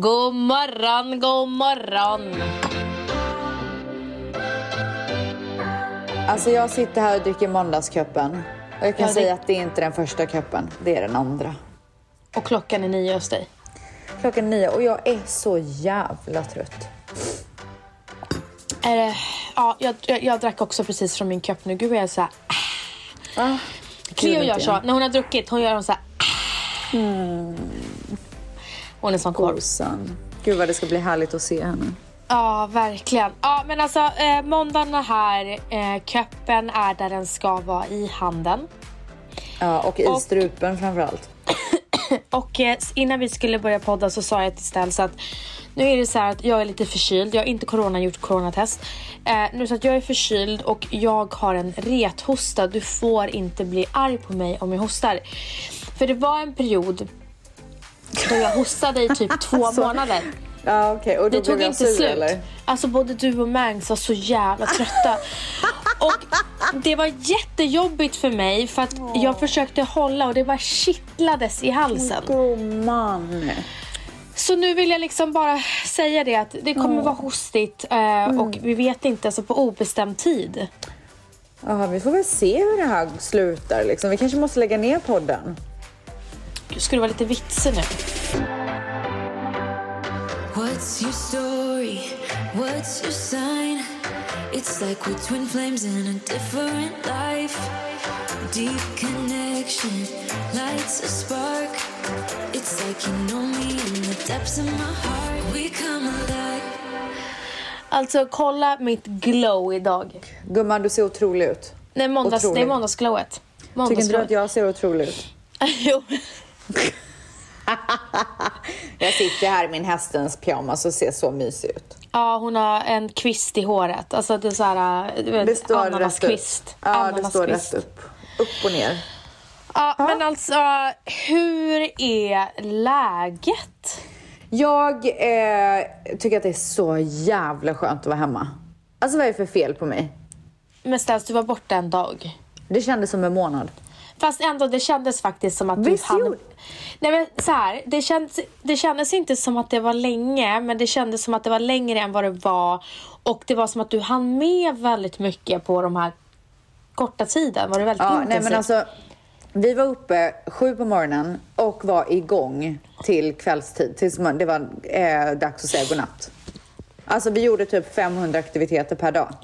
God morgon, god morgon. Alltså jag sitter här och dricker måndagsköppen. Och jag kan säga att det är inte den första köppen, det är den andra. Och klockan är 9 hos dig. Klockan är 9 och jag är så jävla trött. Ja, jag drack också precis från min köp nu. Gud, jag är så här. Cleo gör så. När hon har druckit, hon gör hon så här. Hon är sån korv. Gud vad det ska bli härligt att se henne. Ja, verkligen. Ja, men alltså, måndagen här. Köppen är där den ska vara, i handen. Ja, och i strupen framförallt. Och innan vi skulle börja podda så sa jag till Stel så att nu är det så här att jag är lite förkyld. Jag har inte gjort coronatest. Nu så att jag är förkyld och jag har en rethosta. Du får inte bli arg på mig om jag hostar. För det var en period då jag hostade i typ 2 månader. Ja, okej. Och då det tog jag inte slut. Eller? Alltså både du och Mangs var så jävla trötta. Och det var jättejobbigt för mig för att jag försökte hålla och det bara kittlades i halsen. Åh man. Så nu vill jag liksom bara säga det att det kommer vara hostigt och vi vet inte alltså på obestämd tid. Ja, vi får väl se hur det här slutar liksom. Vi kanske måste lägga ner podden. Du skulle vara lite vitsig nu. What's your story? What's your sign? It's like we're twin flames in a different life. Deep connection lights a spark. It's like you know me in the depths of my heart. We come alive. Alltså kolla mitt glow idag. Gumman, du ser otrolig ut. Nej, det är måndagsglowet. Tycker inte du att jag ser otrolig ut? Jo. Jag sitter här i min hästens pyjamas och ser så mysig ut. Ja, hon har en kvist i håret. Alltså det är så här, du vet, ananaskvist. Ja, det står rätt upp. Upp och ner. Ja, men alltså, hur är läget? Jag tycker att det är så jävla skönt att vara hemma. Alltså, vad är det för fel på mig? Men Stans, du var borta en dag. Det kändes som en månad. Fast ändå, det kändes faktiskt som att du hann... Nej men så här, det kändes inte som att det var länge, men det kändes som att det var längre än vad det var. Och det var som att du hann med väldigt mycket på de här korta tiden. Var det väldigt intensivt? Nej men alltså, vi var uppe 7 på morgonen och var igång till kvällstid. Tills det var dags att säga godnatt. Alltså vi gjorde typ 500 aktiviteter per dag.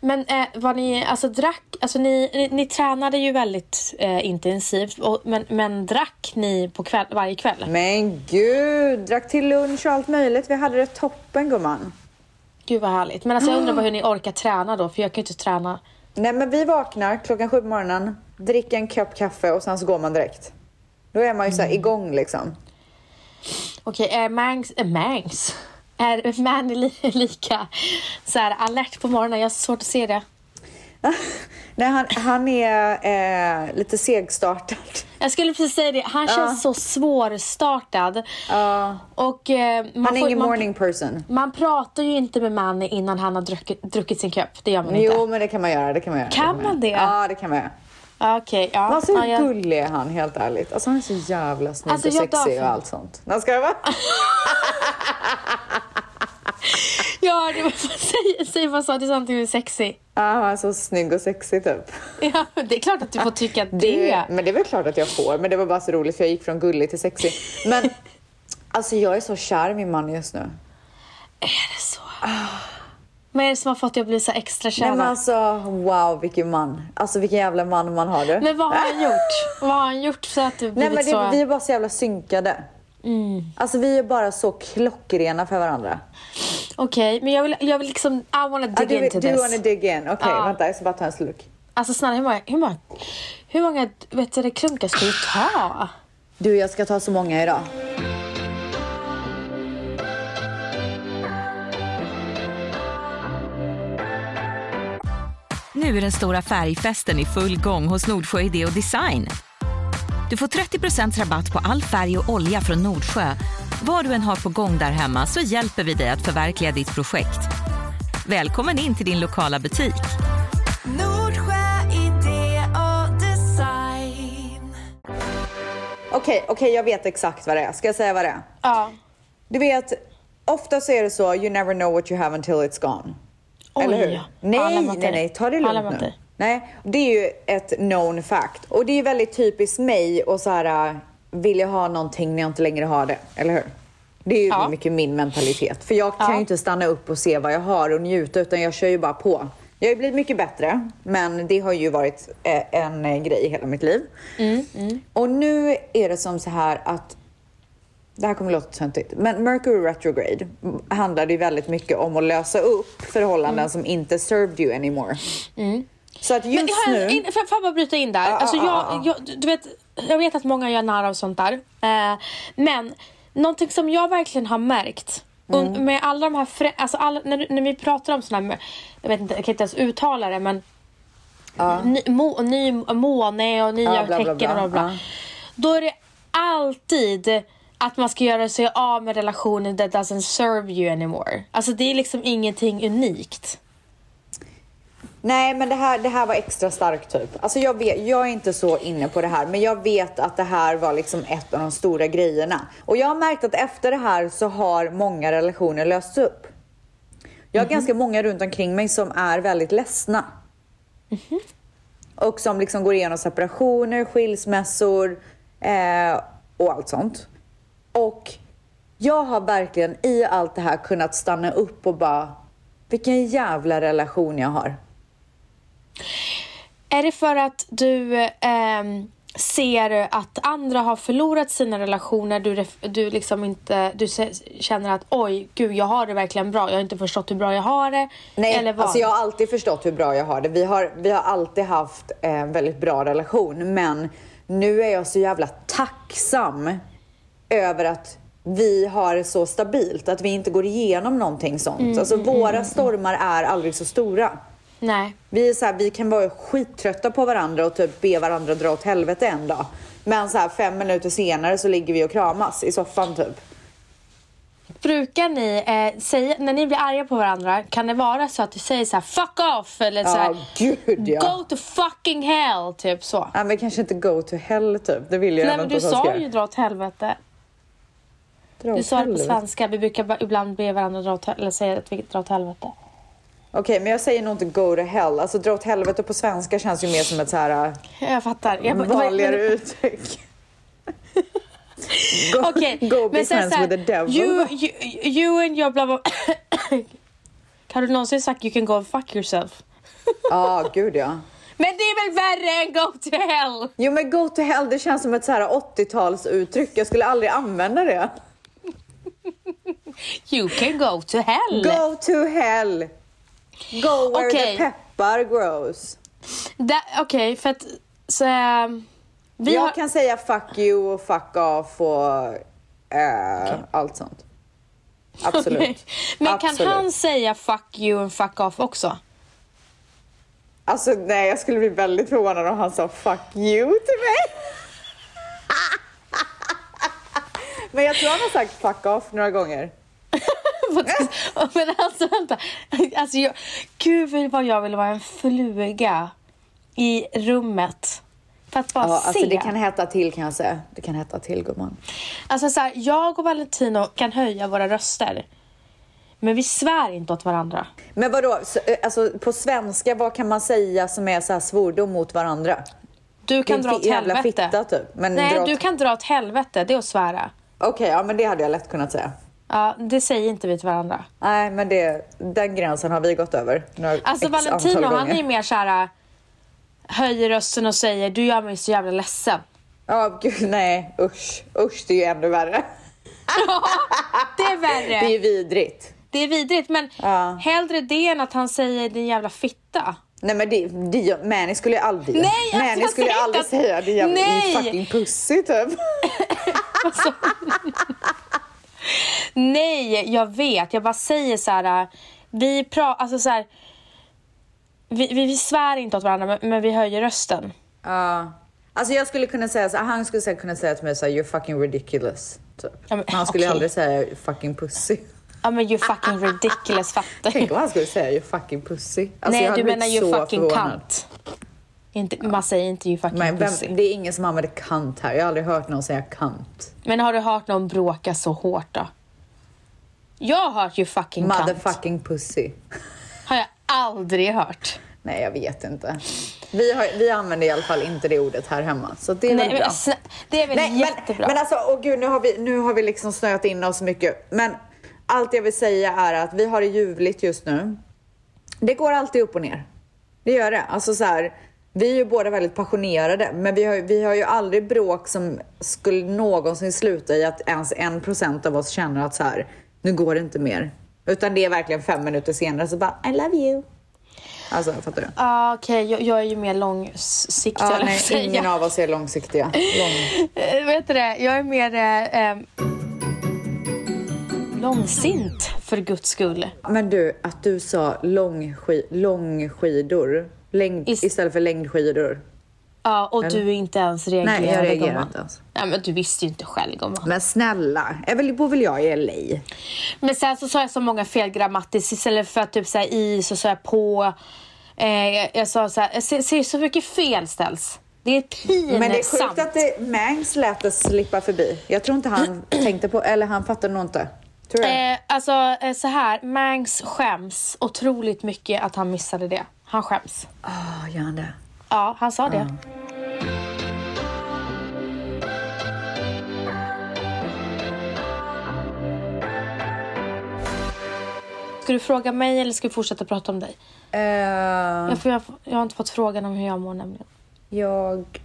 Men var ni, alltså drack, alltså ni tränade ju väldigt intensivt, men drack ni på varje kväll? Men gud, drack till lunch och allt möjligt, vi hade det toppen gumman. Gud vad härligt, men alltså jag undrar bara hur ni orkar träna då, för jag kan ju inte träna. Nej men vi vaknar klockan 7 på morgonen, dricker en kopp kaffe och sen så går man direkt. Då är man ju såhär igång liksom. Okej, Mangs. Är Manny lika så här alert på morgonen? Jag har svårt att se det. Nej, han är lite segstartad. Jag skulle precis säga det. Han känns så svårstartad. Och han är ingen morning person. Man pratar ju inte med Manny innan han har druckit sin kopp. Det gör man inte. Jo, men det kan man göra. Kan man det? Ja, det kan man göra. Okej, ja. Alltså hur gullig är han, helt ärligt. Alltså han är så jävla snygg och sexig och allt sånt. När ska jag vara? Ja, det var säg vad sa du samtidigt sexig. Ja, han är så snygg och sexig typ. Ja, det är klart att du får tycka det. Men det är väl klart att jag får. Men det var bara så roligt för jag gick från gullig till sexig. Men alltså jag är så kär i min man just nu. Är det så? Vad är det som har fått dig att bli så extra kär? Nej, men alltså, wow, vilken man. Alltså, vilken jävla man man har du. Men vad har han gjort? Vad har han gjort så att du blivit så... Nej, men vi är bara så jävla synkade. Alltså, vi är bara så klockrena för varandra. Okej, men jag vill liksom... I wanna dig in to this. Du wanna dig in. Okej, vänta, jag ska bara ta en slurk. Alltså, snälla, hur många vet du, klunkar ska du ta? Du, jag ska ta så många idag. Nu är den stora färgfesten i full gång hos Nordsjö Idé och Design. Du får 30% rabatt på all färg och olja från Nordsjö. Vad du än har på gång där hemma så hjälper vi dig att förverkliga ditt projekt. Välkommen in till din lokala butik. Nordsjö Idé och Design. Okej, jag vet exakt vad det är. Ska jag säga vad det är? Ja. Du vet, ofta så är det så, you never know what you have until it's gone. Oj. Eller hur? Nej, ta det lugnt nu. Nej, det är ju ett known fact. Och det är ju väldigt typiskt mig och så här, vill jag ha någonting när jag inte längre har det, eller hur? Det är ju mycket min mentalitet. För jag kan ju inte stanna upp och se vad jag har och njuta, utan jag kör ju bara på. Jag har blivit mycket bättre, men det har ju varit en grej i hela mitt liv. Mm, mm. Och nu är det som så här att, det här kommer låta töntigt, men Mercury retrograde handlade ju väldigt mycket om att lösa upp förhållanden som inte served you anymore. Mm. Så att just men jag nu... Får bara bryta in där? Jag vet att många gör narr av sånt där. Men någonting som jag verkligen har märkt... Mm. Med alla de här när vi pratar om såna här, jag vet inte, jag kan inte ens uttala det, men ny måne och nya tecken och bla. Då är det alltid att man ska göra sig av med relationen that doesn't serve you anymore. Alltså det är liksom ingenting unikt. Nej, men det här var extra starkt typ. Alltså jag är inte så inne på det här, men jag vet att det här var liksom ett av de stora grejerna. Och jag har märkt att efter det här så har många relationer lösts upp. Jag har ganska många runt omkring mig som är väldigt ledsna. Mm-hmm. Och som liksom går igenom separationer, skilsmässor och allt sånt. Och jag har verkligen i allt det här kunnat stanna upp och bara, vilken jävla relation jag har. Är det för att du ser att andra har förlorat sina relationer, du liksom inte, du känner att oj gud, jag har det verkligen bra, jag har inte förstått hur bra jag har det? Nej, eller vad? Alltså jag har alltid förstått hur bra jag har det. Vi har alltid haft en väldigt bra relation, men nu är jag så jävla tacksam över att vi har det så stabilt, att vi inte går igenom någonting sånt. Våra stormar är aldrig så stora. Nej. Vi är så här, vi kan vara skittrötta på varandra och typ be varandra dra åt helvete en dag. Men så här 5 minuter senare så ligger vi och kramas i soffan typ. Brukar ni säga, när ni blir arga på varandra, kan det vara så att du säger så här, fuck off, eller så här, gud, ja. Go to fucking hell typ så? Nej, men kanske inte go to hell typ. Det vill jag. Nej, men du sa ju dra åt helvete. Du sa det på svenska. Vi brukar ibland be varandra eller säga att vi drar åt helvete. Okej, men jag säger nog inte go to hell. Alltså dra åt helvete på svenska känns ju mer som ett så här... Jag fattar. Vanligare uttryck. Go be friends with the devil. You and your blah blah... Kan du någonsin sagt you can go and fuck yourself? Gud ja. Men det är väl värre än go to hell? Jo, men go to hell, det känns som ett så här 80-talsuttryck. Jag skulle aldrig använda det. You can go to hell. Go to hell. Go where the peppar grows. Okej, för att... Så, jag kan säga fuck you och fuck off och allt sånt. Absolut. Okay. Men absolut. Kan han säga fuck you och fuck off också? Alltså nej, jag skulle bli väldigt förvånad om han sa fuck you till mig. Men jag tror han har sagt fuck off några gånger. Men alltså vänta. Alltså, gud vad jag vill vara en fluga i rummet. För att bara se. Alltså det kan hetta till, kan jag säga. Det kan hetta till, gumman. Alltså så här, jag och Valentino kan höja våra röster. Men vi svär inte åt varandra. Men vadå? Alltså på svenska, vad kan man säga som är så här svordom mot varandra? Du kan dra åt helvete. Fitta, typ. Men nej, du kan dra åt helvete. Det är att svära. Okej, ja men det hade jag lätt kunnat säga. Ja, det säger inte vi till varandra. Nej, men den gränsen har vi gått över. Alltså Valentino, han är mer så här, höjer rösten och säger, du gör mig så jävla ledsen. Ja, gud, nej. Usch, det är ju ännu värre. Ja, det är värre. Det är vidrigt. Det är vidrigt, men hellre det än att han säger din jävla fitta. Nej, men Manny skulle ju aldrig. Nej, Manny skulle aldrig säga din jävla fucking pussy typ. Alltså, nej, jag vet. Jag bara säger så här, alltså så här, vi svär inte åt varandra, men vi höjer rösten. Ja. Alltså jag skulle kunna säga så här, han skulle kunna säga till mig så här, you're fucking ridiculous typ. Ja, men han skulle aldrig säga fucking pussy. Ja, men you're fucking ridiculous, fattar. Tänk om han skulle säga you're fucking pussy. Alltså, nej, du menar you're fucking cunt. Man säger inte ju fucking pussy. Det är ingen som använder cunt här. Jag har aldrig hört någon säga cunt. Men har du hört någon bråka så hårt då? Jag har hört ju fucking motherfucking cunt. Pussy. Har jag aldrig hört. Nej, jag vet inte. Vi använder i alla fall inte det ordet här hemma. Så det är väl bra. Det är väl jättebra. Men alltså, åh gud, nu har vi liksom snöat in oss mycket. Men allt jag vill säga är att vi har det ljuvligt just nu. Det går alltid upp och ner. Det gör det. Alltså så här, vi är ju båda väldigt passionerade. Men vi har ju aldrig bråk som skulle någonsin sluta i att ens 1% av oss känner att så här, nu går det inte mer. Utan det är verkligen 5 minuter senare så bara, I love you. Alltså, fattar du? Ah, okej, okay. jag är ju mer långsiktig. Nej, ingen av oss är långsiktiga. Vet du det? Jag är mer långsint, för guds skull. Men du, att du sa långskidor istället för längdskidor. Ja, och men, du är inte ens reagerade. Nej, jag reagerar inte ens. Nej, men du visste ju inte själv, gumman. Men snälla, bor väl jag i LA? Men sen så sa jag så många fel grammatiskt. Istället för att typ säga i så sa jag på. Jag sa så här, ser så mycket fel ställs. Det är pinsamt. Men det är sjukt att Mangs lät det slippa förbi. Jag tror inte han tänkte på, eller han fattade nog inte. Tror jag. Så här, Mangs skäms otroligt mycket att han missade det. Han skäms. Gör han det? Ja, han sa det. Ska du fråga mig eller ska vi fortsätta prata om dig? Jag har inte fått frågan om hur jag mår nämligen. Jag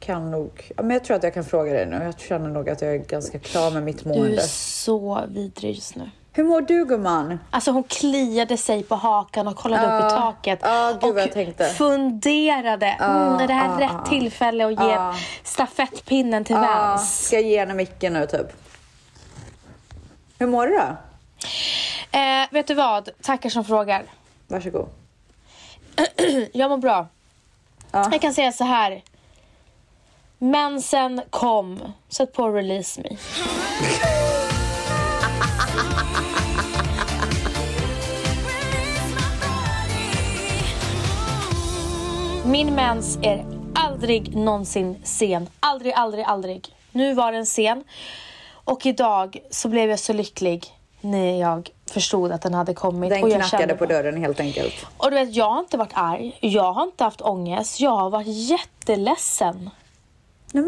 kan nog... Men jag tror att jag kan fråga dig nu. Jag känner nog att jag är ganska klar med mitt mående. Du är så vidrig just nu. Hur mår du, gumman? Alltså hon kliade sig på hakan och kollade upp i taket. Gud, jag tänkte. Funderade. Är det här rätt tillfälle att ge stafettpinnen till Vans? Ska jag ge henne micken nu typ? Hur mår du då? Vet du vad? Tackar som frågar. Varsågod. Jag mår bra. Jag kan säga så här. Mensen kom. Sätt på Release Me. Min mens är aldrig någonsin sen. Aldrig, aldrig, aldrig. Nu var den sen. Och idag så blev jag så lycklig när jag förstod att den hade kommit. Den och jag knackade på dörren helt enkelt. Och du vet, jag har inte varit arg. Jag har inte haft ångest. Jag har varit jätteledsen. Nej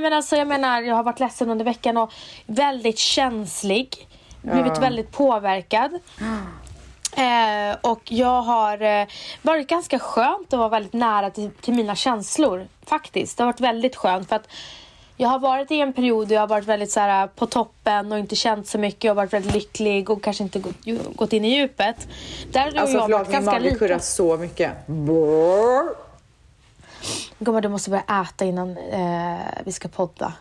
men alltså jag menar, jag har varit ledsen under veckan och väldigt känslig. Blivit väldigt påverkad. Och jag har varit ganska skönt att vara väldigt nära till mina känslor faktiskt. Det har varit väldigt skönt för att jag har varit i en period där jag har varit väldigt så här, på toppen och inte känt så mycket. Jag har varit väldigt lycklig och kanske inte gått in i djupet. Där har alltså, jag varit ganska liten. Kurrar så mycket. Gumman, du måste börja äta innan vi ska podda.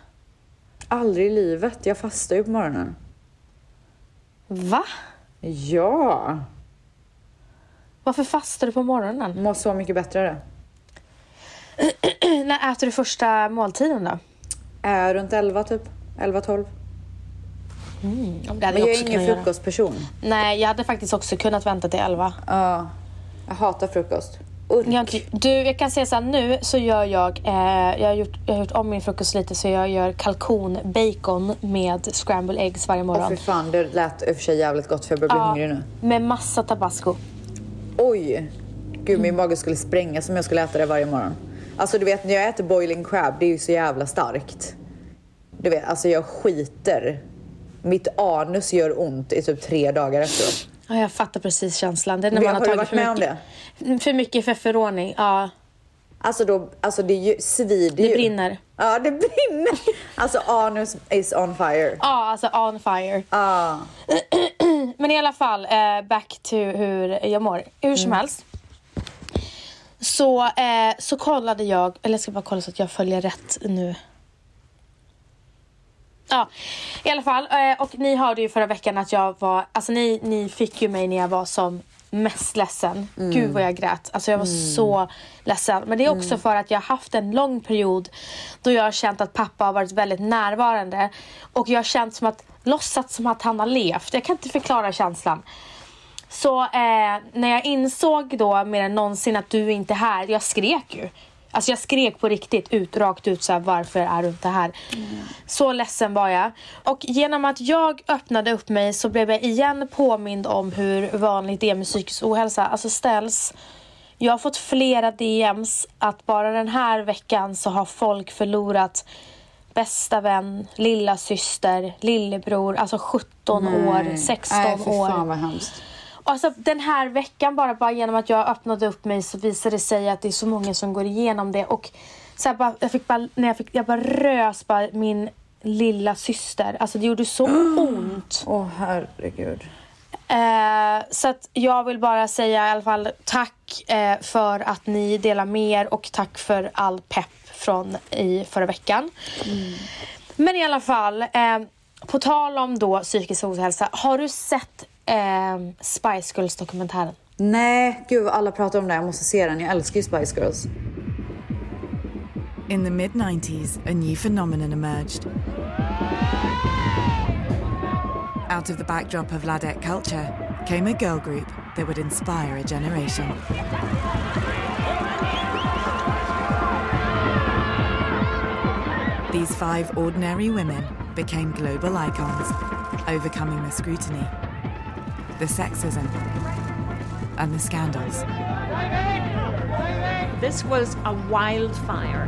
Aldrig i livet. Jag fastar ju på morgonen. Va? Ja. Varför fastar du på morgonen? Mår så mycket bättre det. När äter du första måltiden då? Runt 11 typ. 11-12. Men jag är ingen frukostperson. Nej, jag hade faktiskt också kunnat vänta till 11. Jag hatar frukost. Jag kan säga så här, nu så gör jag har gjort om min frukost lite så jag gör kalkon, bacon med scrambled eggs varje morgon. Åh för fan, det lät i och för sig jävligt gott för jag börjar bli hungrig nu. Med massa tabasco. Oj, gud min mage skulle sprängas om jag skulle äta det varje morgon. Alltså du vet, när jag äter boiling crab, det är ju så jävla starkt. Du vet, alltså jag skiter. Mitt anus gör ont i typ 3 dagar efteråt. Ja, jag fattar precis känslan. Det är när man har tagit för mycket förförordning. Ja. Alltså det är ju svider. Det brinner. Ja, det brinner. Alltså anus is on fire. Ja, alltså on fire. Ja. Men i alla fall, back to hur jag mår. Hur som helst. Så kollade jag, eller jag ska bara kolla så att jag följer rätt nu. Ja, i alla fall. Och ni hörde ju förra veckan att jag var... Alltså ni fick ju mig när jag var som mest ledsen. Gud vad jag grät. Alltså jag var så ledsen. Men det är också för att jag har haft en lång period då jag har känt att pappa har varit väldigt närvarande. Och jag har känt som att... Låtsat som att han har levt. Jag kan inte förklara känslan. Så när jag insåg då mer än någonsin att du inte är här... Jag skrek ju. Alltså jag skrek på riktigt ut, rakt ut så här, varför är du inte här? Mm. Så ledsen var jag. Och genom att jag öppnade upp mig så blev jag igen påmind om hur vanligt det är med psykisk ohälsa. Alltså ställs. Jag har fått flera DMs att bara den här veckan så har folk förlorat bästa vän, lilla syster, lillebror, alltså 17 år, 16 år. Fan vad hemskt. Alltså den här veckan bara genom att jag öppnade upp mig så visade det sig att det är så många som går igenom det. Och så här bara, jag bara rös bara min lilla syster. Alltså det gjorde så ont. Åh herregud. Så att jag vill bara säga i alla fall tack för att ni delar med er och tack för all pepp från i förra veckan. Mm. Men i alla fall, på tal om då psykisk ohälsa, har du sett Spice Girls dokumentären? Nej, gud alla pratar om det, jag måste se den, jag älskar ju Spice Girls. In the mid-90s, a new phenomenon emerged. Out of the backdrop of Ladette culture came a girl group that would inspire a generation. These five ordinary women became global icons, overcoming the scrutiny, the sexism, and the scandals. This was a wildfire.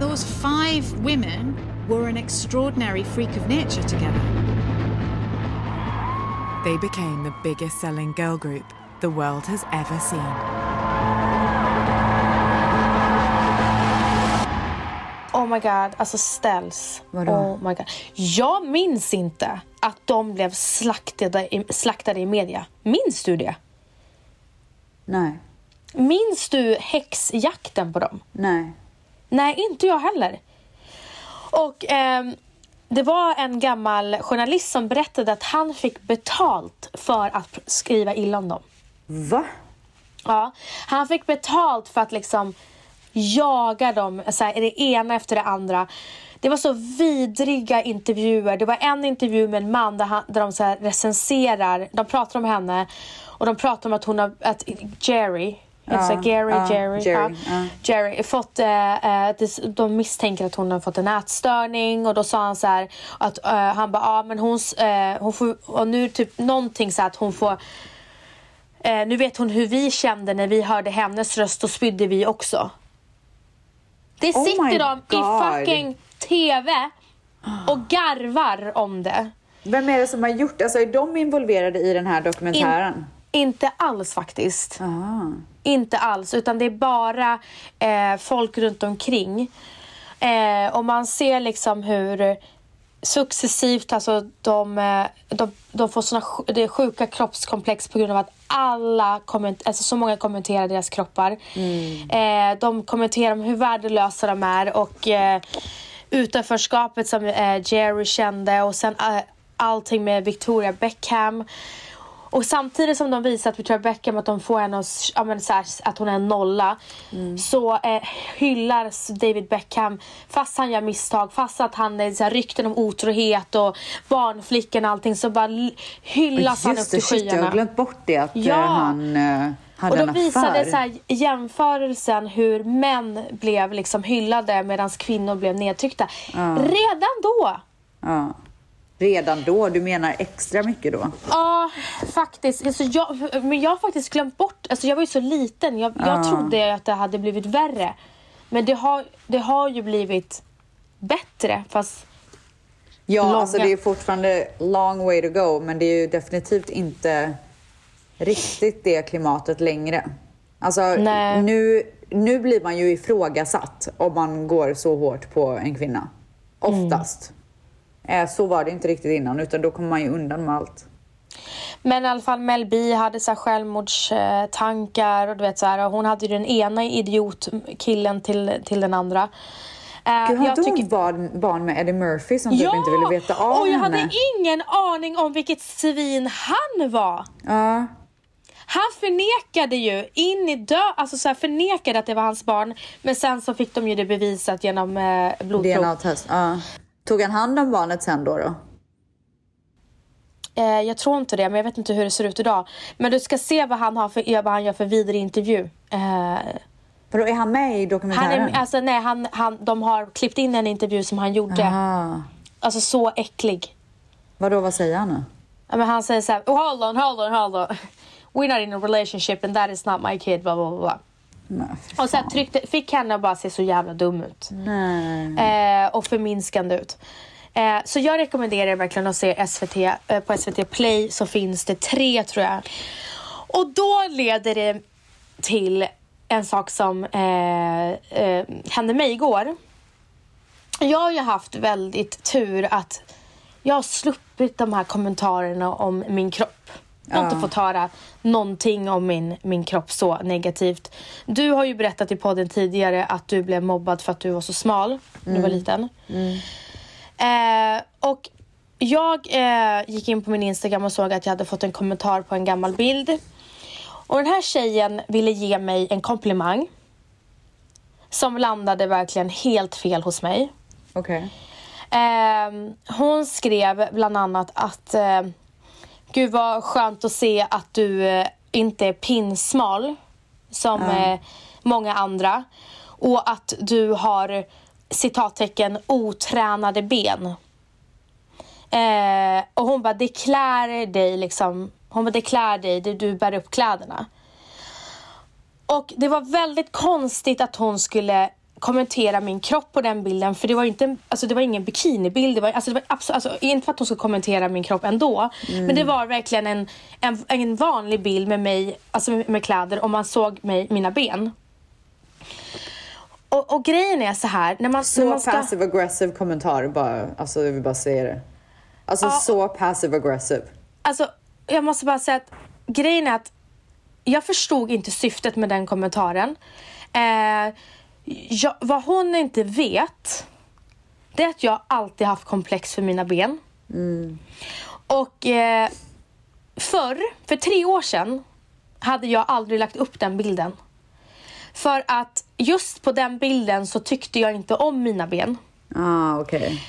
Those five women were an extraordinary freak of nature together. They became the biggest selling girl group the world has ever seen. Oh my god, alltså ställs. Vadå? Oh my god. Jag minns inte att de blev slaktade i media. Minns du det? Nej. Minns du häxjakten på dem? Nej. Nej, inte jag heller. Och det var en gammal journalist som berättade att han fick betalt för att skriva illa om dem. Va? Ja, han fick betalt för att liksom jaga dem, så här, det ena efter det andra. Det var så vidriga intervjuer. Det var en intervju med en man där de så här recenserar, de pratar om henne och de pratar om att hon har, att Geri... Geri fått, de misstänker att hon har fått en ätstörning. Och då sa han så här att han bara, ja men hon får, och nu typ någonting så att hon får nu vet hon hur vi kände när vi hörde hennes röst, och spydde vi också. Det sitter de i fucking TV och garvar om det. Vem är det som har gjort, alltså är de involverade i den här dokumentären? Inte alls faktiskt. Aha. Inte alls, utan det är bara folk runt omkring. Och man ser liksom hur successivt, alltså de får såna sjuka kroppskomplex på grund av att alla alltså så många kommenterar deras kroppar. Mm. De kommenterar om hur värdelösa de är, och utanförskapet som Geri kände, och sen allting med Victoria Beckham. Och samtidigt som de visar att Victoria Beckham, att de får henne att hon är en nolla, så hyllar David Beckham, fast han gör misstag, fast att han är så här, rykten om otrohet och barnflicken och allting, så bara hyllas han upp till skyarna. Just det, jag har glömt bort det att han hade en affär. Och då visade så här, jämförelsen hur män blev liksom hyllade medan kvinnor blev nedtryckta. Redan då! Ja. Redan då? Du menar extra mycket då? Ja, faktiskt. Alltså jag har faktiskt glömt bort. Alltså jag var ju så liten. Jag trodde att det hade blivit värre. Men det har ju blivit bättre. Fast ja, långa. Alltså det är fortfarande long way to go. Men det är ju definitivt inte riktigt det klimatet längre. Alltså nu blir man ju ifrågasatt om man går så hårt på en kvinna. Oftast. Så var det inte riktigt innan, utan då kommer man ju undan med allt. Men i alla fall Mel B hade så här självmordstankar och du vet så här, och hon hade ju den ena idiotkillen till den andra. Gud, jag tycker barn med Eddie Murphy som typ inte ville veta av och jag henne. Hade ingen aning om vilket svin han var. Ja. Han förnekade ju in i död, alltså så här, förnekade att det var hans barn, men sen så fick de ju det bevisat genom blodprov. DNA-test. Ja. Tog han hand om barnet sen då? Jag tror inte det, men jag vet inte hur det ser ut idag. Men du ska se vad han gör för vidare intervju. För då är han med i dokumentären? Han är, alltså, nej, de har klippt in en intervju som han gjorde. Aha. Alltså så äcklig. Vadå, vad säger han nu? Ja, men han säger så här, hold on. We're not in a relationship and that is not my kid, blah, blah, blah. Nej, och så här, fick henne att bara se så jävla dum ut. Nej. Och förminskande ut. Så jag rekommenderar verkligen att se SVT. På SVT Play så finns det 3, tror jag. Och då leder det till en sak som hände mig igår. Jag har ju haft väldigt tur att jag har sluppit de här kommentarerna om min kropp. Jag har inte fått höra någonting om min kropp så negativt. Du har ju berättat i podden tidigare att du blev mobbad för att du var så smal när du var liten. Mm. Och jag gick in på min Instagram och såg att jag hade fått en kommentar på en gammal bild. Och den här tjejen ville ge mig en komplimang som landade verkligen helt fel hos mig. Okej. Hon skrev bland annat att gud vad skönt att se att du inte är pinsmal som många andra. Och att du har citattecken otränade ben. Och hon bara, det klär dig liksom. Hon bara, det klär dig, du bär upp kläderna. Och det var väldigt konstigt att hon skulle kommentera min kropp på den bilden, för det var ju inte, alltså det var ingen bikinibild, det var inte för att hon skulle kommentera min kropp ändå, men det var verkligen en vanlig bild med mig, alltså med kläder, och man såg mina ben. Och grejen är så här, när man ska... passive aggressive kommentar bara, alltså jag vill bara säga det. Alltså så passive aggressive. Alltså jag måste bara säga att grejen är att jag förstod inte syftet med den kommentaren. Vad hon inte vet, det är att jag alltid haft komplex för mina ben. Mm. Och för 3 år sedan hade jag aldrig lagt upp den bilden. För att just på den bilden så tyckte jag inte om mina ben. Okej.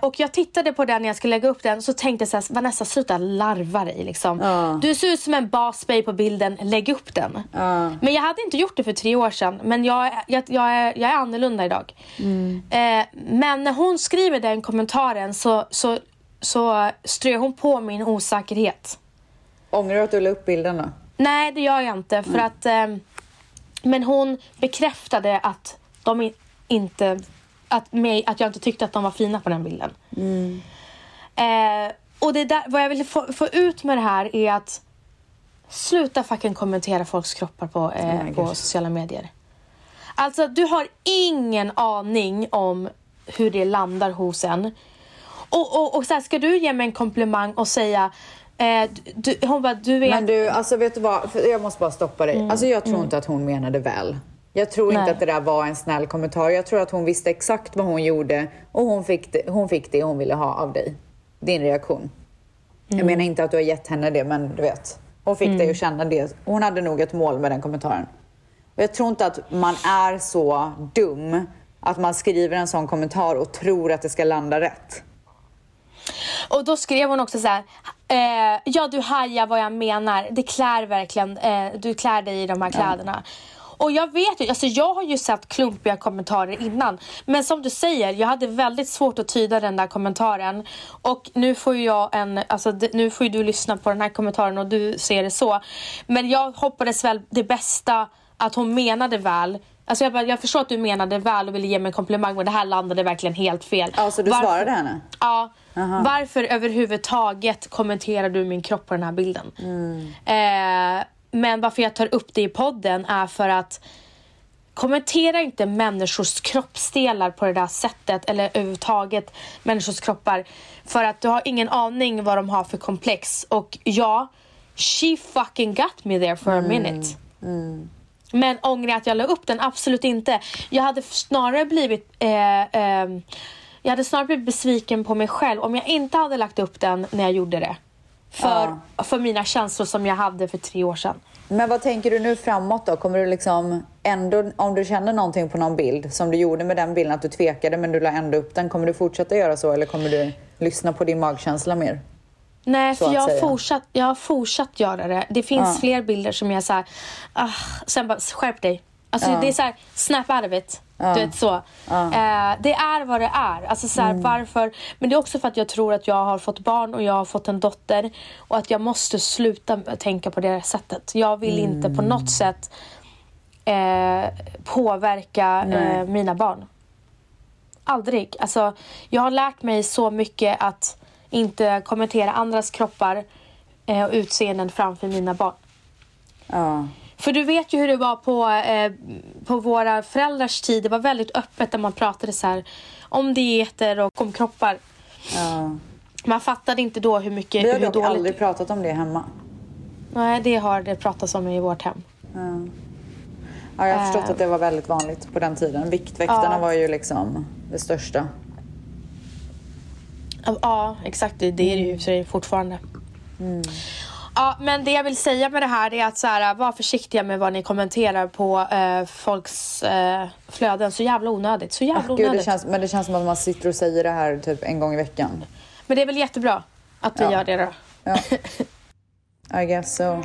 Och jag tittade på den när jag skulle lägga upp den, så tänkte jag så här, Vanessa, sluta larva dig liksom. Du ser ut som en basbej på bilden, lägg upp den. Men jag hade inte gjort det för 3 år sedan, men jag är annorlunda idag. Men när hon skriver den kommentaren så strör hon på min osäkerhet. Ångrar du att du la upp bilden då? Nej, det gör jag inte, för att men hon bekräftade att de inte... Att jag inte tyckte att de var fina på den bilden. Och det där, vad jag ville få ut med det här är att sluta fucking kommentera folks kroppar på sociala medier. Alltså du har ingen aning om hur det landar hos en. Och så här, ska du ge mig en komplimang och säga hon bara, du är... Men du, alltså vet du vad, jag måste bara stoppa dig. Alltså jag tror inte att hon menade väl. Jag tror inte att det där var en snäll kommentar. Jag tror att hon visste exakt vad hon gjorde. Och hon fick det hon ville ha av dig. Din reaktion. Jag menar inte att du har gett henne det, men du vet. Hon fick dig att känna det. Hon hade nog ett mål med den kommentaren. Och jag tror inte att man är så dum att man skriver en sån kommentar och tror att det ska landa rätt. Och då skrev hon också så här... ja, du hajar vad jag menar. Det klär verkligen... du klär dig i de här kläderna. Och jag vet ju, alltså jag har ju sett klumpiga kommentarer innan. Men som du säger, jag hade väldigt svårt att tyda den där kommentaren. Och nu får jag nu får ju du lyssna på den här kommentaren och du ser det så. Men jag hoppades väl det bästa, att hon menade väl. Alltså jag förstår att du menade väl och ville ge mig en komplimang, men det här landade verkligen helt fel. Ja, så du svarade henne? Ja. Aha. Varför överhuvudtaget kommenterar du min kropp på den här bilden? Men varför jag tar upp det i podden är för att kommentera inte människors kroppsdelar på det där sättet, eller överhuvudtaget människors kroppar, för att du har ingen aning vad de har för komplex. Och ja, she fucking got me there for a minute. Men ångrar att jag la upp den? Absolut inte. Jag hade snarare blivit besviken på mig själv om jag inte hade lagt upp den när jag gjorde det. För mina känslor som jag hade för 3 år sedan. Men vad tänker du nu framåt då? Kommer du liksom ändå, om du känner någonting på någon bild som du gjorde med den bilden, att du tvekade men du la ändå upp den, kommer du fortsätta göra så, eller kommer du lyssna på din magkänsla mer? Nej, för jag har fortsatt göra det. Det finns fler bilder som jag så här, sen bara skärp dig. Alltså det är så här, snap out of it. Du vet så. Det är vad det är. Alltså så här, varför? Men det är också för att jag tror att jag har fått barn och jag har fått en dotter. Och att jag måste sluta tänka på det här sättet. Jag vill inte på något sätt påverka mina barn. Aldrig. Alltså, jag har lärt mig så mycket att inte kommentera andras kroppar och utseenden framför mina barn. För du vet ju hur det var på våra föräldrars tid. Det var väldigt öppet där man pratade så här om dieter och om kroppar. Man fattade inte då hur mycket. Vi har dock aldrig pratat om det hemma. Nej, det har det pratats om i vårt hem. Ja, jag har förstått att det var väldigt vanligt på den tiden. Viktväktarna var ju liksom det största. Ja, exakt. Det är ju så det är fortfarande. Ja, men det jag vill säga med det här är att så här, var försiktiga med vad ni kommenterar på folks flöden. Så jävla onödigt. Så jävla onödigt. Gud, det känns som att man sitter och säger det här typ en gång i veckan. Men det är väl jättebra att vi gör det då. Ja. I guess so.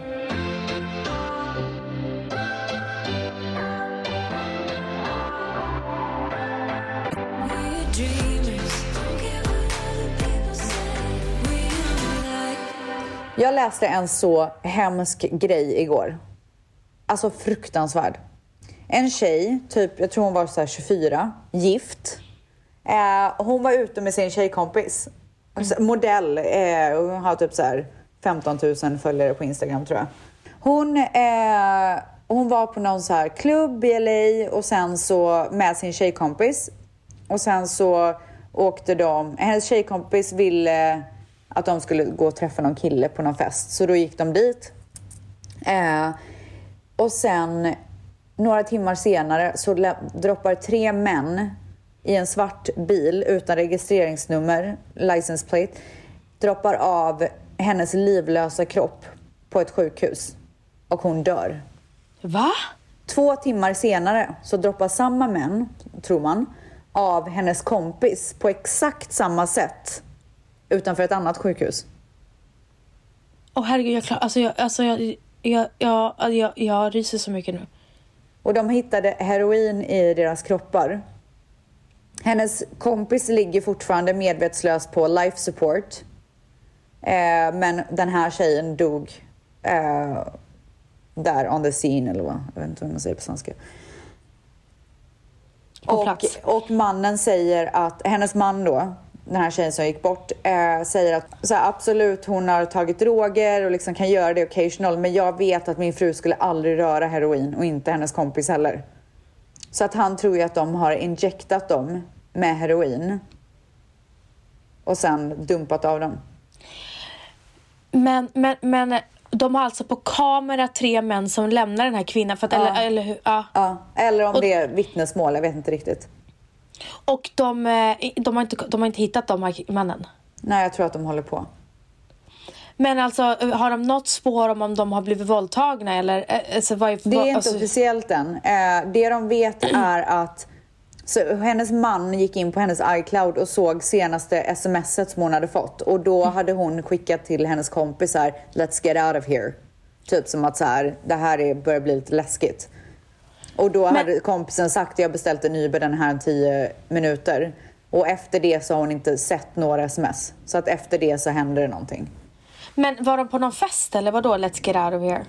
Jag läste en så hemsk grej igår. Alltså fruktansvärd. En tjej, typ, jag tror hon var så här 24, gift. Hon var ute med sin tjejkompis. Alltså, modell. Hon har typ så här 15 000 följare på Instagram, tror jag. Hon var på någon så här klubb i LA och sen så med sin tjejkompis. Och sen så åkte de. Hennes tjejkompis ville att de skulle gå och träffa någon kille på någon fest. Så då gick de dit. Och sen några timmar senare så droppar 3 män i en svart bil utan registreringsnummer, license plate, droppar av hennes livlösa kropp på ett sjukhus. Och hon dör. Va? 2 timmar senare så droppar samma män, tror man, av hennes kompis på exakt samma sätt utanför ett annat sjukhus. Åh herregud, jag ryser så mycket nu. Och de hittade heroin i deras kroppar. Hennes kompis ligger fortfarande medvetslös på life support. Men den här tjejen dog där on the scene, eller vad? Jag vet inte hur man säger på svenska. Och mannen säger att hennes man då, den här tjejen som gick bort, säger att så här, absolut, hon har tagit droger och liksom kan göra det occasional, men jag vet att min fru skulle aldrig röra heroin och inte hennes kompis heller. Så att han tror ju att de har injektat dem med heroin och sen dumpat av dem. Men de har alltså på kamera 3 män som lämnar den här kvinnan för att, eller hur? Eller om det är vittnesmål, jag vet inte riktigt. Och de har inte hittat de här männen. Nej, jag tror att de håller på. Men alltså, har de något spår om de har blivit våldtagna? Eller, alltså, det är inte officiellt än. Det de vet är att så, hennes man gick in på hennes iCloud och såg senaste smset som hon hade fått. Och då hade hon skickat till hennes kompis här, let's get out of here. Typ som att så här, det här börjar bli lite läskigt. Och då hade kompisen sagt, jag beställt en Uber den här 10 minuter. Och efter det så har hon inte sett några sms. Så att efter det så händer det någonting. Men var de på någon fest eller vadå? Let's get out of here.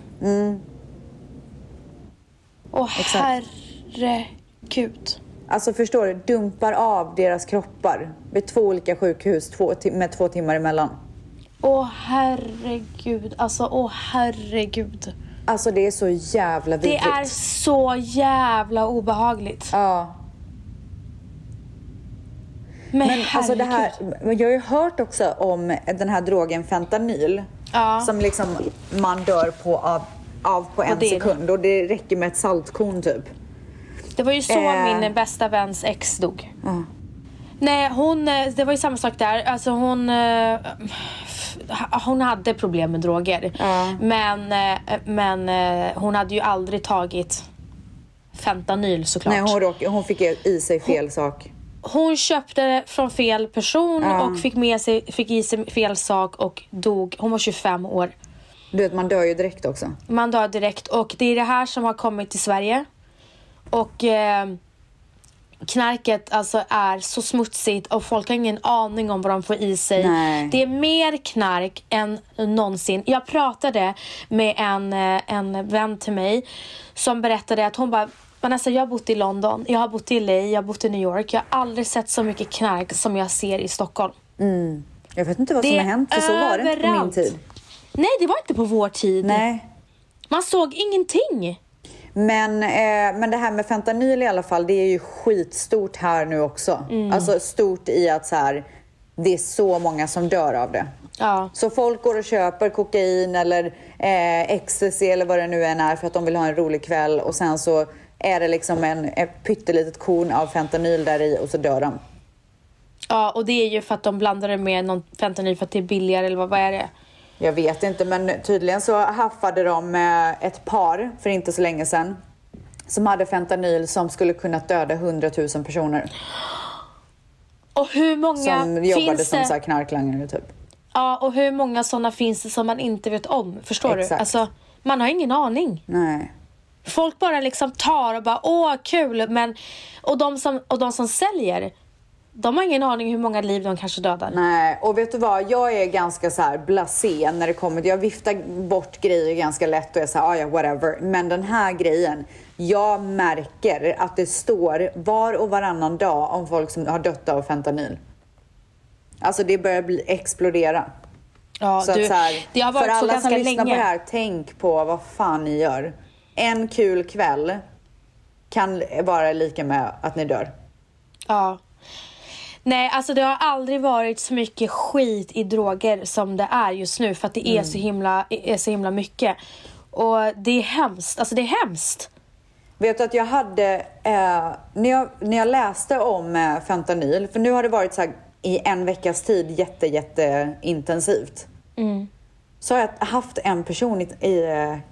Herregud. Alltså förstår du, dumpar av deras kroppar vid 2 olika sjukhus med 2 timmar emellan. Herregud. Alltså, herregud. Alltså det är så jävla vidrigt. Det är så jävla obehagligt. Ja. Men alltså det här, jag har ju hört också om den här drogen fentanyl. Ja. Som liksom man dör på av på en sekund. Och det räcker med ett saltkorn typ. Det var ju så min bästa väns ex dog. Nej, det var ju samma sak där. Alltså hon hade problem med droger. Men hon hade ju aldrig tagit fentanyl såklart. Nej, hon fick i sig fel sak. Hon köpte från fel person och fick i sig fel sak och dog. Hon var 25 år. Du vet, man dör ju direkt också. Man dör direkt, och det är det här som har kommit till Sverige. Och knarket alltså är så smutsigt och folk har ingen aning om vad de får i sig. Nej. Det är mer knark än någonsin. Jag pratade med en vän till mig som berättade att hon bara, Vanessa, jag har bott i London, jag har bott i LA, jag har bott i New York. Jag har aldrig sett så mycket knark som jag ser i Stockholm. Mm. Jag vet inte vad som har hänt, för så var det inte på min tid. Nej, det var inte på vår tid. Nej. Man såg ingenting. Men det här med fentanyl i alla fall, det är ju skitstort här nu också. Mm. Alltså stort i att så här, det är så många som dör av det. Ja. Så folk går och köper kokain eller ecstasy eller vad det nu än är för att de vill ha en rolig kväll. Och sen så är det liksom ett pyttelitet korn av fentanyl där i och så dör de. Ja, och det är ju för att de blandar det med någon fentanyl för att det är billigare eller vad är det? Jag vet inte, men tydligen så haffade de ett par för inte så länge sedan som hade fentanyl som skulle kunna döda 100,000 personer. Och hur många som jobbade finns som det? Så här knarklangare typ. Ja, och hur många sådana finns det som man inte vet om, förstår Exakt. Du? Alltså, man har ingen aning. Nej. Folk bara liksom tar och bara, åh kul, men och de som säljer, de har ingen aning hur många liv de kanske dödar. Nej, och vet du vad? Jag är ganska så här blasé när det kommer. Jag viftar bort grejer ganska lätt och är så här, ja, whatever. Men den här grejen, jag märker att det står var och varannan dag om folk som har dött av fentanyl. Alltså det börjar explodera. Ja, så så här, det har varit för så alla ganska som lyssnar länge. På det här, tänk på vad fan ni gör. En kul kväll kan vara lika med att ni dör. Ja. Nej, alltså det har aldrig varit så mycket skit i droger som det är just nu. För att det är så himla mycket. Och det är hemskt. Alltså det är hemskt. Vet du att jag hade... När jag läste om fentanyl. För nu har det varit så här, i en veckas tid jätte intensivt. Mm. Så har jag haft en person i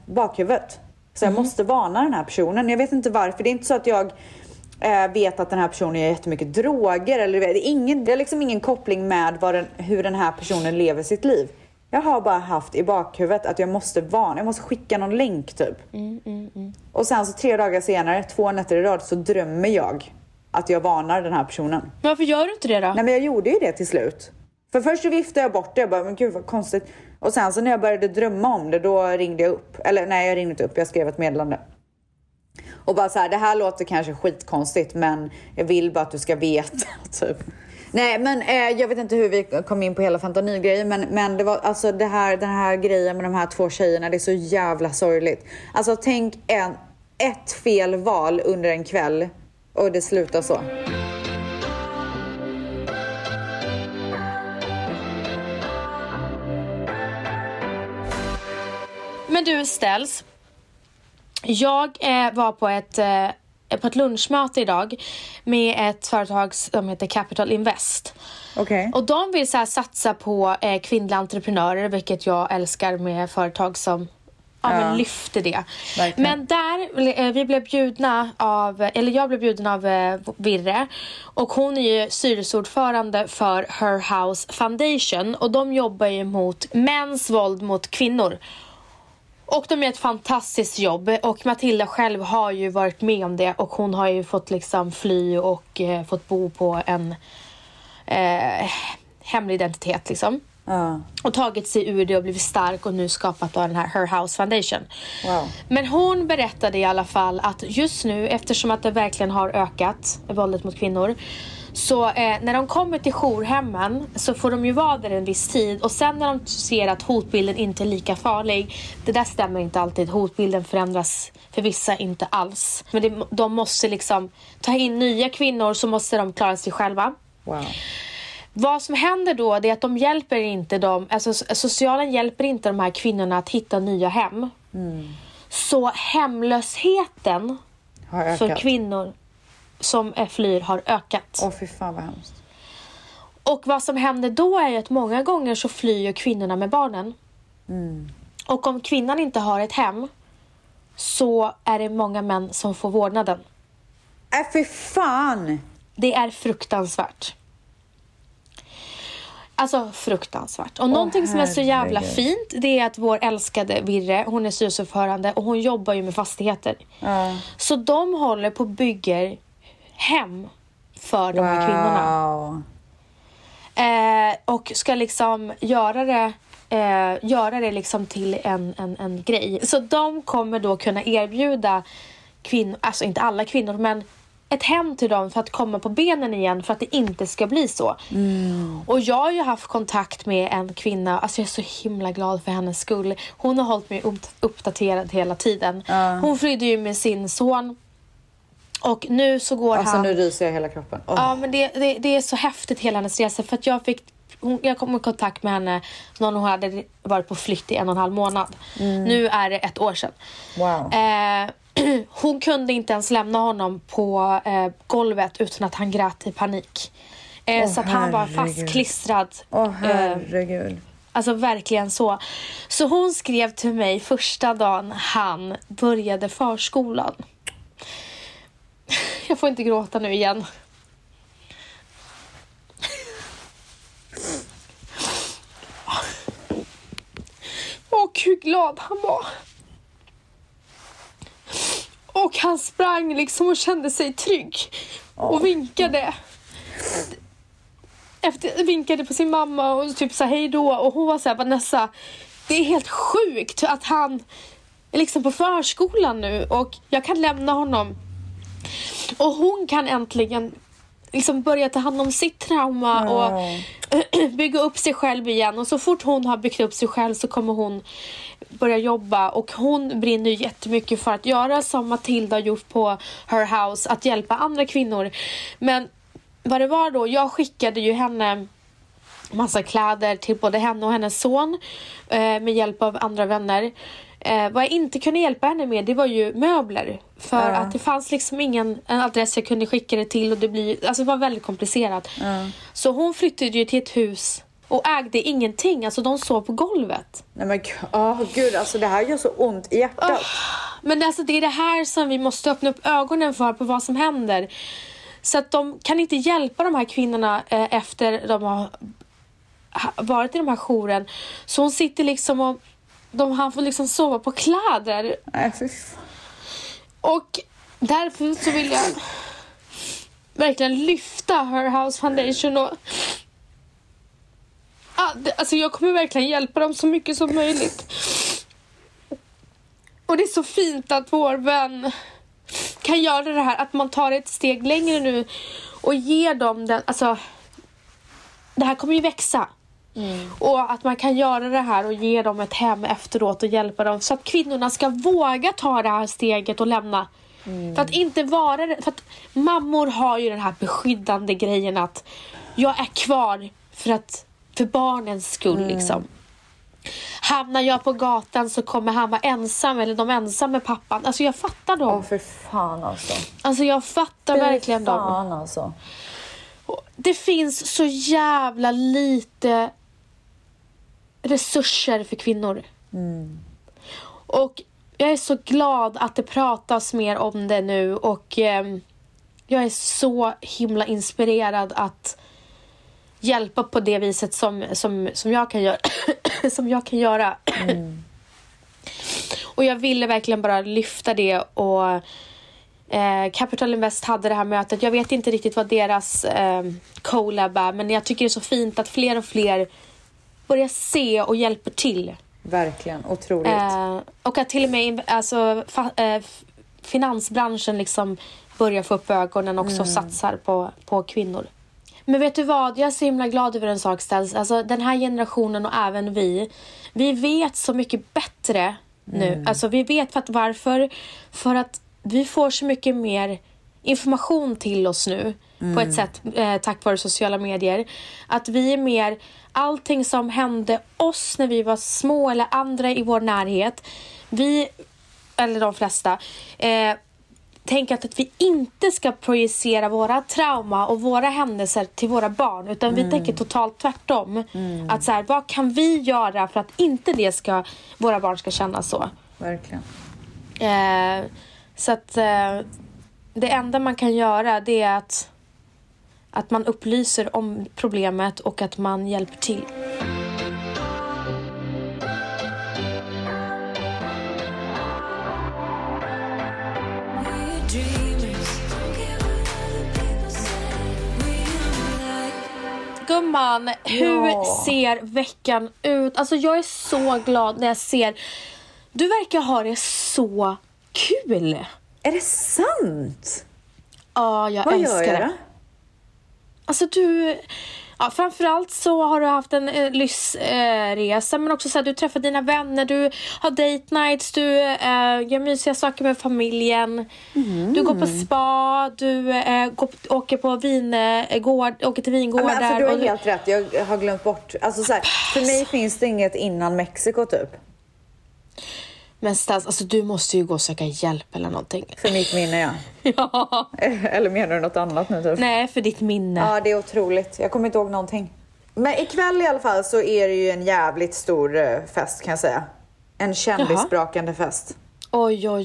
bakhuvudet. Så jag måste varna den här personen. Jag vet inte varför. Det är inte så att jag... vet att den här personen gör jättemycket droger eller det är liksom ingen koppling med hur den här personen lever sitt liv. Jag har bara haft i bakhuvudet att jag måste varna, jag måste skicka någon länk typ. Och sen så 3 dagar senare, 2 nätter i rad, så drömmer jag att jag varnar den här personen. Men varför gör du inte det då? Nej, men jag gjorde ju det till slut. För först så viftade jag bort det, jag bara, men gud vad konstigt. Och sen så när jag började drömma om det, då ringde jag upp. Eller nej, jag ringde inte upp, jag skrev ett meddelande. Och bara så här, det här låter kanske skitkonstigt, men jag vill bara att du ska veta typ. Nej, men jag vet inte hur vi kom in på hela fentanylgrejen, men det var alltså den här grejen med de här 2 tjejerna, det är så jävla sorgligt. Alltså tänk ett fel val under en kväll och det slutar så. Men du ställs. Jag var på ett lunchmöte idag med ett företag som heter Capital Invest. Okay. Och de vill så här satsa på kvinnliga entreprenörer, vilket jag älskar med företag som men lyfter det. Verkligen. Men där vi blev bjudna av, eller jag blev bjuden av Virre, och hon är ju styrelseordförande för Her House Foundation, och de jobbar ju mot mäns våld mot kvinnor. Och de gör ett fantastiskt jobb, och Matilda själv har ju varit med om det, och hon har ju fått liksom fly och fått bo på en hemlig identitet liksom. Och tagit sig ur det och blivit stark och nu skapat då den här Her House Foundation. Wow. Men hon berättade i alla fall att just nu, eftersom att det verkligen har ökat, våldet mot kvinnor, så när de kommer till jourhemmen så får de ju vara där en viss tid, och sen när de ser att hotbilden inte är lika farlig, det där stämmer inte alltid, hotbilden förändras för vissa inte alls, men de måste liksom ta in nya kvinnor, så måste de klara sig själva. Wow. Vad som händer då, det är att de hjälper inte dem, alltså socialen hjälper inte de här kvinnorna att hitta nya hem. Så hemlösheten har ökat. För kvinnor som flyr har ökat. Åh, fy fan vad hemskt. Och vad som händer då är ju att många gånger så flyr kvinnorna med barnen. Och om kvinnan inte har ett hem, så är det många män som får vårdnaden. Fy fan. Det är fruktansvärt. Alltså fruktansvärt. Och någonting som är så jävla fint, det är att vår älskade Virre, hon är styrelseordförande och hon jobbar ju med fastigheter. Så de håller på och bygger hem för de här kvinnorna. Och ska liksom göra det liksom till en grej. Så de kommer då kunna erbjuda kvinnor, alltså inte alla kvinnor, men ett hem till dem för att komma på benen igen, för att det inte ska bli så. Och jag har ju haft kontakt med en kvinna, alltså jag är så himla glad för hennes skull. Hon har hållit mig uppdaterad hela tiden. Hon flydde ju med sin son och nu så går alltså, han... Alltså nu ryser jag hela kroppen. Ja, men det är så häftigt hela hennes resa, för att jag kom i kontakt med henne när hon hade varit på flykt i 1,5 månad. Nu är det 1 år sedan. Wow. Hon kunde inte ens lämna honom på golvet utan att han grät i panik. Så att han var fastklistrad. Herregud. Alltså verkligen så. Så hon skrev till mig första dagen han började förskolan. Jag får inte gråta nu igen. Och hur glad han var. Och han sprang liksom och kände sig trygg. Och vinkade. Vinkade på sin mamma och typ sa hej då. Och hon var så här, Vanessa, det är helt sjukt att han är liksom på förskolan nu. Och jag kan lämna honom. Och hon kan äntligen liksom börja ta hand om sitt trauma. Och bygga upp sig själv igen. Och så fort hon har byggt upp sig själv så kommer hon börja jobba. Och hon brinner jättemycket för att göra som Matilda gjort på Her House, att hjälpa andra kvinnor. Men vad det var då, jag skickade ju henne massa kläder till både henne och hennes son med hjälp av andra vänner. Vad jag inte kunde hjälpa henne med, det var ju möbler. För att det fanns liksom ingen adress jag kunde skicka det till. Och alltså det var väldigt komplicerat. Så hon flyttade ju till ett hus och ägde ingenting. Alltså de sov på golvet. Nej men gud, alltså det här gör så ont i hjärtat. Men alltså det är det här som vi måste öppna upp ögonen för, på vad som händer. Så att de kan inte hjälpa de här kvinnorna efter de har varit i de här jouren. Så hon sitter liksom och han får liksom sova på kläder. Nej, fy fan. Och därför så vill jag verkligen lyfta Her House Foundation. Och alltså jag kommer verkligen hjälpa dem så mycket som möjligt. Och det är så fint att vår vän kan göra det här. Att man tar ett steg längre nu och ger dem den. Alltså det här kommer ju växa. Och att man kan göra det här och ge dem ett hem efteråt och hjälpa dem, så att kvinnorna ska våga ta det här steget och lämna. För att inte vara, för att mammor har ju den här beskyddande grejen att jag är kvar för barnens skull liksom. Hamnar jag på gatan så kommer han vara ensam, eller de ensam med pappan. Alltså jag fattar dem. För fan alltså. Alltså jag fattar för verkligen dem. Fan alltså. Det finns så jävla lite resurser för kvinnor. Och jag är så glad att det pratas mer om det nu. Och jag är så himla inspirerad att hjälpa på det viset som jag kan göra. Som jag kan göra. Och jag ville verkligen bara lyfta det. Och Capital Invest hade det här mötet. Jag vet inte riktigt vad deras collab är, men jag tycker det är så fint att fler och fler börjar se och hjälper till. Verkligen, otroligt. Och att till och med alltså, finansbranschen liksom börjar få upp ögonen också och satsar på kvinnor. Men vet du vad, jag är så himla glad över en sak, ställs. Alltså den här generationen och även vi vet så mycket bättre nu. Alltså vi vet varför. För att vi får så mycket mer information till oss nu på ett sätt tack vare sociala medier. Att vi är mer, allting som hände oss när vi var små eller andra i vår närhet, vi, eller de flesta, tänker att vi inte ska projicera våra trauma och våra händelser till våra barn, utan vi tänker totalt tvärtom. Att så här, vad kan vi göra för att inte det ska, våra barn ska känna så? Verkligen. Så att det enda man kan göra, det är att att man upplyser om problemet och att man hjälper till. Gumman, hur ser veckan ut? Alltså jag är så glad när jag ser. Du verkar ha det så kul. Är det sant? Ja, jag älskar det. Alltså du... Ja, framförallt så har du haft en lyssresa, men också så här, du träffar dina vänner, du har date nights, du gör mysiga saker med familjen, du går på spa, du åker till vingårdar. Ja, alltså, du har helt rätt, jag har glömt bort. Alltså, så här, för mig finns det inget innan Mexiko typ. Men Stas, alltså du måste ju gå och söka hjälp eller någonting. För mitt minne, ja. Eller menar du något annat nu typ? Nej, för ditt minne. Ja, det är otroligt. Jag kommer inte ihåg någonting. Men ikväll i alla fall så är det ju en jävligt stor fest kan jag säga. En kändisbrakande fest. Oj. Ja, men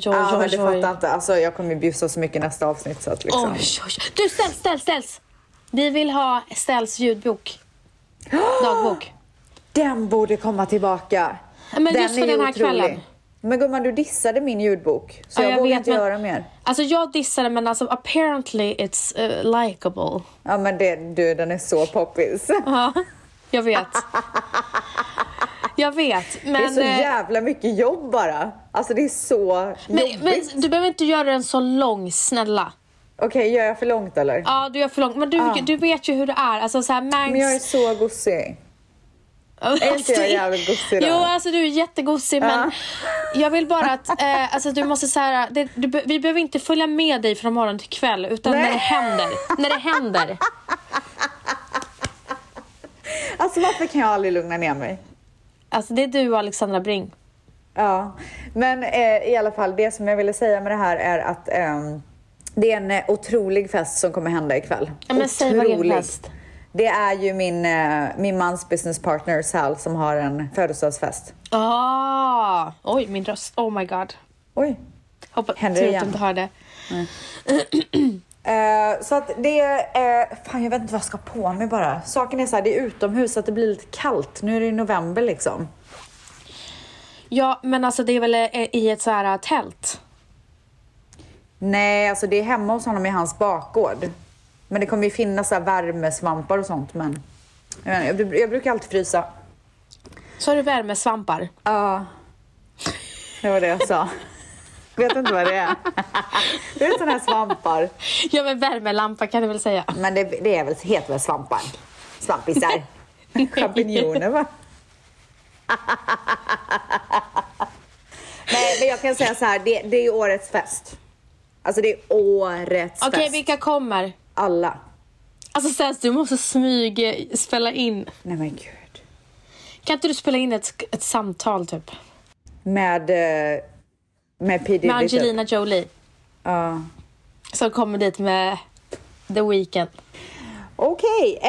det fattar inte. Alltså jag kommer ju bjussa så mycket nästa avsnitt så att liksom. Oj. Du, ställs. Vi vill ha Ställs ljudbok. Dagbok. Den borde komma tillbaka. Men den just för den här kvällen. Men gumman, du dissade min ljudbok. Så jag vågar inte göra mer. Alltså jag dissade, men alltså apparently it's likable. Ja, men den är så poppis. Ja, jag vet. Men, det är så jävla mycket jobb bara. Alltså det är så jobbigt. Men du behöver inte göra den så lång, snälla. Okej, gör jag för långt eller? Ja, du gör för långt. Men du vet ju hur det är. Alltså, så här, men jag är så gossig. Alltså, jag är jävligt gossig då. Jo, alltså du är jättegossig, men jag vill bara att alltså, du måste så här, vi behöver inte följa med dig från morgon till kväll, utan när det händer. Alltså varför kan jag aldrig lugna ner mig? Alltså det är du och Alexandra Bring. Ja, men i alla fall det som jag ville säga med det här är att det är en otrolig fest som kommer hända ikväll. Ja, men säg vad det är fest. Det är ju min mans businesspartner Sal som har en födelsedagsfest. Oj, min röst. Oh my god. Oj. Hoppas händer igen. Inte hör det. Så att det är... fan, jag vet inte vad jag ska på mig bara. Saken är så här, det är utomhus så att det blir lite kallt. Nu är det i november liksom. Ja, men alltså det är väl i ett så här tält? Nej, alltså det är hemma hos honom i hans bakgård. Men det kommer ju finnas så här värmesvampar och sånt. Men jag brukar alltid frysa. Så har du värmesvampar? Ja. Det var det jag sa. Vet inte vad det är. Det är sådana här svampar. Ja, men värmelampa kan du väl säga. Men det är väl, heter väl svampar. Svampisar. Champinjoner va? Nej, men jag kan säga så här. Det är ju årets fest. Alltså det är årets fest. Okej, vilka kommer? Alla. Alltså Stas, du måste spela in. Nej men gud. Kan inte du spela in ett samtal typ? Med PD. Med Angelina typ. Jolie. Ja. Som kommer dit med The Weeknd. Okej.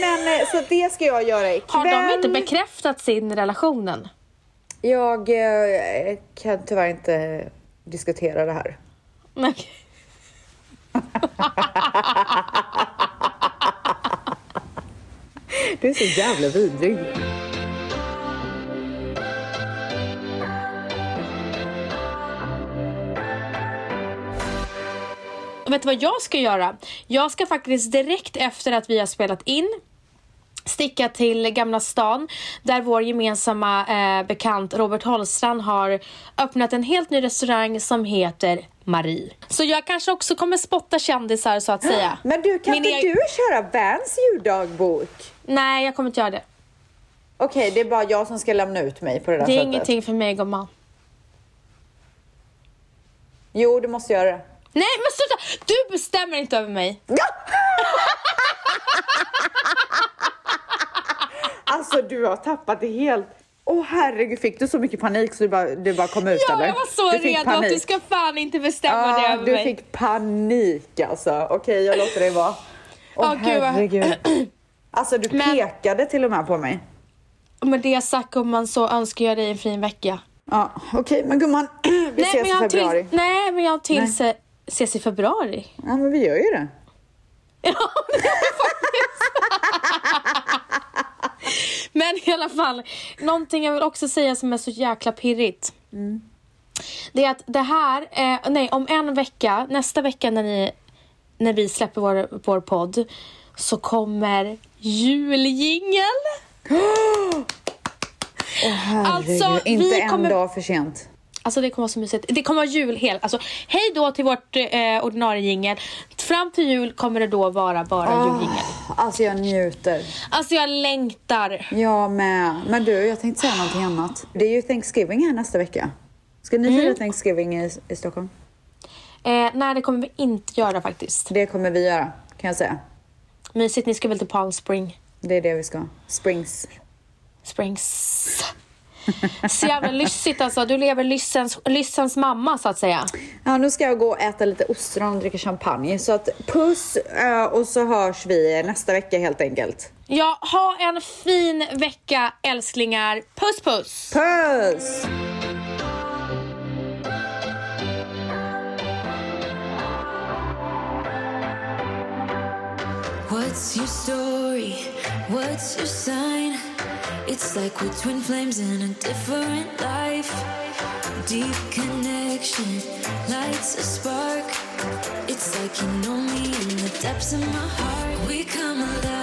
Men så det ska jag göra ikväll. Har de inte bekräftat sin relationen? Jag kan tyvärr inte diskutera det här. Nej. Du är så jävla vidrig. Vet du vad jag ska göra? Jag ska faktiskt direkt efter att vi har spelat in sticka till Gamla Stan, där vår gemensamma bekant Robert Holstrand har öppnat en helt ny restaurang som heter Marie. Så jag kanske också kommer spotta kändisar så att säga. Men du, kan inte du köra Vans ljuddagbok? Nej, jag kommer inte göra det. Okej, det är bara jag som ska lämna ut mig på det där sättet. Det är ingenting för mig, gumman. Jo, du måste göra det. Nej, men sluta! Du bestämmer inte över mig. Ja! Alltså, du har tappat det helt. Herregud, fick du så mycket panik så du bara kom ut eller? Ja, jag var så redo att du ska fan inte bestämma det över mig. Du fick panik alltså. Okej, jag låter dig vara. Herregud. Alltså, du pekade till och med på mig. Men det sagt, om man så önskar jag dig en fin vecka. Ja, okej, men gumman, vi ses i februari. Nej, men jag ses i februari. Ja, men vi gör ju det. Ja, Men i alla fall, någonting jag vill också säga som är så jäkla pirrigt. Mm. Det är att det här, om en vecka, nästa vecka när vi släpper vår podd, så kommer juljingel. Alltså, inte en dag för sent. Alltså det kommer vara så mysigt. Det kommer vara jul helt. Alltså, hej då till vårt ordinarie jingel. Fram till jul kommer det då vara bara juljingel. Alltså jag njuter. Alltså jag längtar. Ja med. Men du, jag tänkte säga någonting annat. Det är ju Thanksgiving här nästa vecka. Ska ni fira Thanksgiving i Stockholm? Nej, det kommer vi inte göra faktiskt. Det kommer vi göra, kan jag säga. Mysigt, ni ska väl till Palm Springs. Det är det vi ska. Springs. Så jävla lyssigt alltså. Du lever lyssens mamma så att säga. Ja, nu ska jag gå och äta lite ostron och dricka champagne. Så att puss och så hörs vi nästa vecka helt enkelt. Ja, ha en fin vecka älsklingar. Puss puss. Puss. What's your story? What's your sign? It's like we're twin flames in a different life. Deep connection lights a spark. It's like you know me in the depths of my heart. We come alive.